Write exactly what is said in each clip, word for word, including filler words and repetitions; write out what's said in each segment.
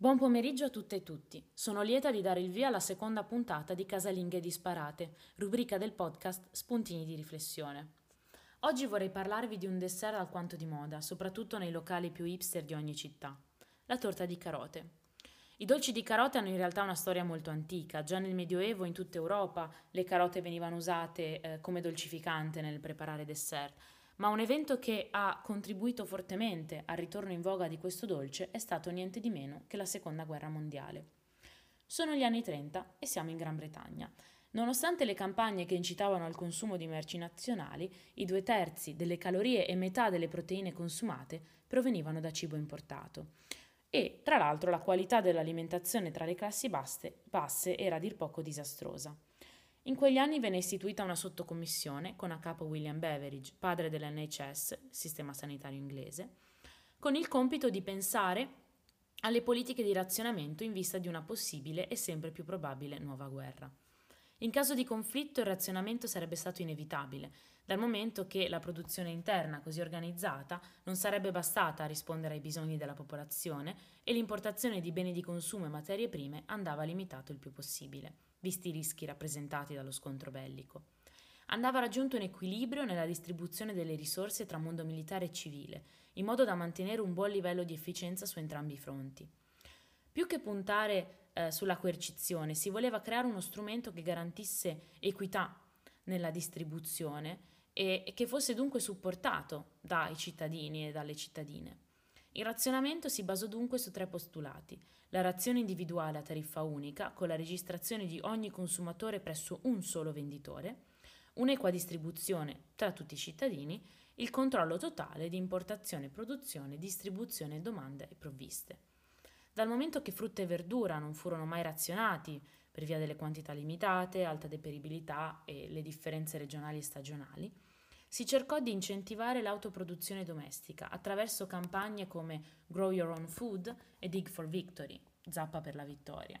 Buon pomeriggio a tutte e tutti. Sono lieta di dare il via alla seconda puntata di Casalinghe Disparate, rubrica del podcast Spuntini di riflessione. Oggi vorrei parlarvi di un dessert alquanto di moda, soprattutto nei locali più hipster di ogni città, la torta di carote. I dolci di carote hanno in realtà una storia molto antica. Già nel Medioevo in tutta Europa le carote venivano usate eh, come dolcificante nel preparare dessert, ma un evento che ha contribuito fortemente al ritorno in voga di questo dolce è stato niente di meno che la Seconda Guerra Mondiale. Sono gli anni trenta e siamo in Gran Bretagna. Nonostante le campagne che incitavano al consumo di merci nazionali, i due terzi delle calorie e metà delle proteine consumate provenivano da cibo importato. E, tra l'altro, la qualità dell'alimentazione tra le classi basse era a dir poco disastrosa. In quegli anni venne istituita una sottocommissione con a capo William Beveridge, padre dell'N H S, sistema sanitario inglese, con il compito di pensare alle politiche di razionamento in vista di una possibile e sempre più probabile nuova guerra. In caso di conflitto il razionamento sarebbe stato inevitabile, dal momento che la produzione interna così organizzata non sarebbe bastata a rispondere ai bisogni della popolazione e l'importazione di beni di consumo e materie prime andava limitato il più possibile, visti i rischi rappresentati dallo scontro bellico. Andava raggiunto un equilibrio nella distribuzione delle risorse tra mondo militare e civile, in modo da mantenere un buon livello di efficienza su entrambi i fronti. Più che puntare eh, sulla coercizione, si voleva creare uno strumento che garantisse equità nella distribuzione e, e che fosse dunque supportato dai cittadini e dalle cittadine. Il razionamento si basò dunque su tre postulati: la razione individuale a tariffa unica, con la registrazione di ogni consumatore presso un solo venditore, un'equa distribuzione tra tutti i cittadini, il controllo totale di importazione, produzione, distribuzione, domande e provviste. Dal momento che frutta e verdura non furono mai razionati, per via delle quantità limitate, alta deperibilità e le differenze regionali e stagionali, si cercò di incentivare l'autoproduzione domestica attraverso campagne come Grow Your Own Food e Dig for Victory, zappa per la vittoria,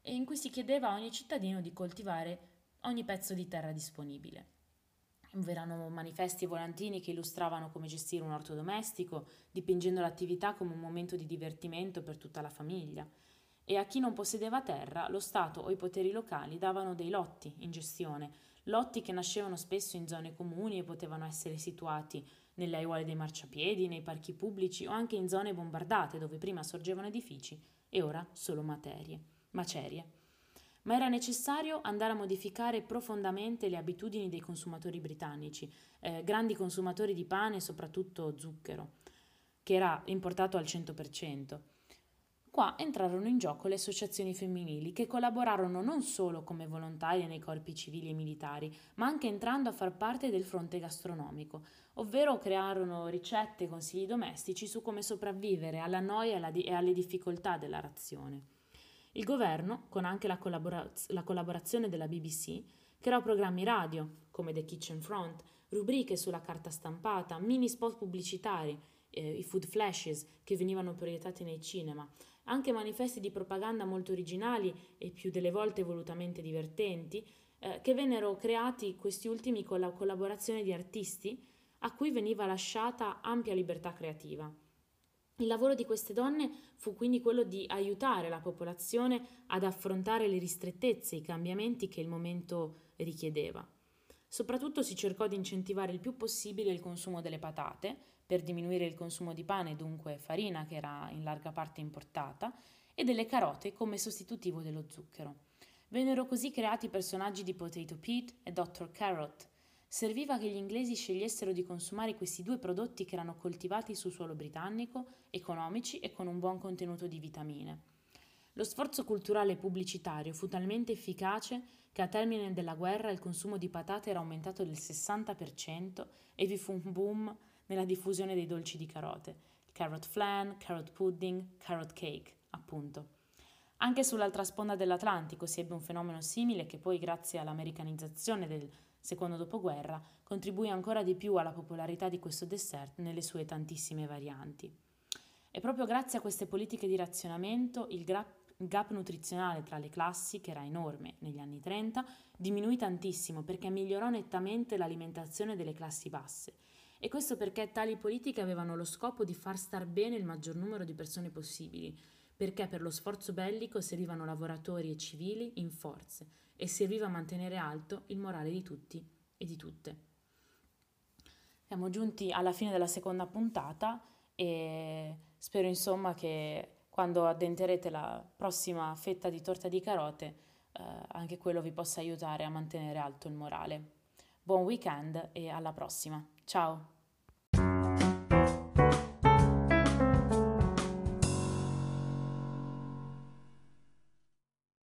e in cui si chiedeva a ogni cittadino di coltivare ogni pezzo di terra disponibile. V'erano manifesti e volantini che illustravano come gestire un orto domestico, dipingendo l'attività come un momento di divertimento per tutta la famiglia. E a chi non possedeva terra, lo Stato o i poteri locali davano dei lotti in gestione, lotti che nascevano spesso in zone comuni e potevano essere situati nelle aiuole dei marciapiedi, nei parchi pubblici o anche in zone bombardate dove prima sorgevano edifici e ora solo materie, macerie. Ma era necessario andare a modificare profondamente le abitudini dei consumatori britannici, eh, grandi consumatori di pane e soprattutto zucchero, che era importato al cento per cento. Qua entrarono in gioco le associazioni femminili, che collaborarono non solo come volontarie nei corpi civili e militari, ma anche entrando a far parte del fronte gastronomico, ovvero crearono ricette e consigli domestici su come sopravvivere alla noia e alle difficoltà della razione. Il governo, con anche la, collaboraz- la collaborazione della B B C, creò programmi radio, come The Kitchen Front, rubriche sulla carta stampata, mini spot pubblicitari, eh, i food flashes che venivano proiettati nei cinema, anche manifesti di propaganda molto originali e più delle volte volutamente divertenti, eh, che vennero creati questi ultimi con la collaborazione di artisti a cui veniva lasciata ampia libertà creativa. Il lavoro di queste donne fu quindi quello di aiutare la popolazione ad affrontare le ristrettezze e i cambiamenti che il momento richiedeva. Soprattutto si cercò di incentivare il più possibile il consumo delle patate, per diminuire il consumo di pane, dunque farina che era in larga parte importata, e delle carote come sostitutivo dello zucchero. Vennero così creati i personaggi di Potato Pete e doctor Carrot. Serviva che gli inglesi scegliessero di consumare questi due prodotti che erano coltivati su suolo britannico, economici e con un buon contenuto di vitamine. Lo sforzo culturale e pubblicitario fu talmente efficace che a termine della guerra il consumo di patate era aumentato del sessanta per cento e vi fu un boom nella diffusione dei dolci di carote, carrot flan, carrot pudding, carrot cake, appunto. Anche sull'altra sponda dell'Atlantico si ebbe un fenomeno simile che poi, grazie all'americanizzazione del secondo dopoguerra, contribuì ancora di più alla popolarità di questo dessert nelle sue tantissime varianti. E proprio grazie a queste politiche di razionamento il gap, il gap nutrizionale tra le classi, che era enorme negli anni trenta, diminuì tantissimo perché migliorò nettamente l'alimentazione delle classi basse. E questo perché tali politiche avevano lo scopo di far star bene il maggior numero di persone possibili, perché per lo sforzo bellico servivano lavoratori e civili in forze e serviva a mantenere alto il morale di tutti e di tutte. Siamo giunti alla fine della seconda puntata e spero insomma che quando addentrerete la prossima fetta di torta di carote eh, anche quello vi possa aiutare a mantenere alto il morale. Buon weekend e alla prossima. Ciao!